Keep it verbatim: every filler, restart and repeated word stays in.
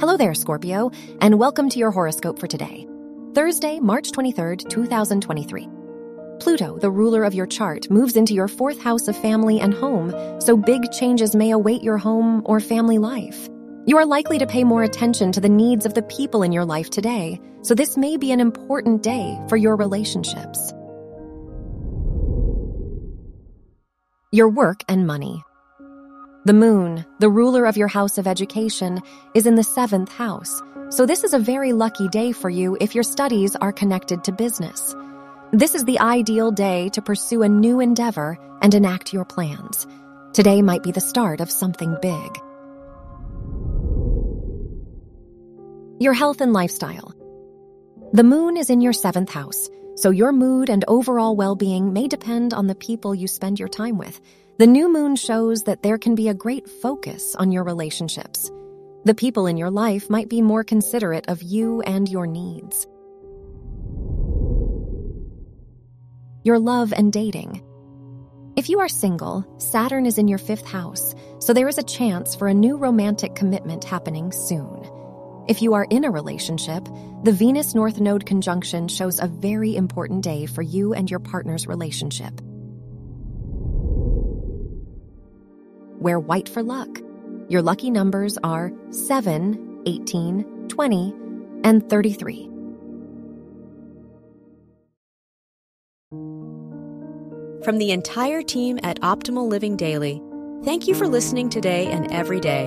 Hello there, Scorpio, and welcome to your horoscope for today, Thursday, March twenty-third, two thousand twenty-three. Pluto, the ruler of your chart, moves into your fourth house of family and home, so big changes may await your home or family life. You are likely to pay more attention to the needs of the people in your life today, so this may be an important day for your relationships. Your work and money. The Moon, the ruler of your house of education, is in the seventh house, so this is a very lucky day for you if your studies are connected to business. This is the ideal day to pursue a new endeavor and enact your plans. Today might be the start of something big. Your health and lifestyle. The Moon is in your seventh house, so your mood and overall well-being may depend on the people you spend your time with. The new moon shows that there can be a great focus on your relationships. The people in your life might be more considerate of you and your needs. Your love and dating. If you are single, Saturn is in your fifth house, so there is a chance for a new romantic commitment happening soon. If you are in a relationship, the Venus North Node conjunction shows a very important day for you and your partner's relationship. Wear white for luck. Your lucky numbers are seven, eighteen, twenty, and thirty-three. From the entire team at Optimal Living Daily, thank you for listening today and every day.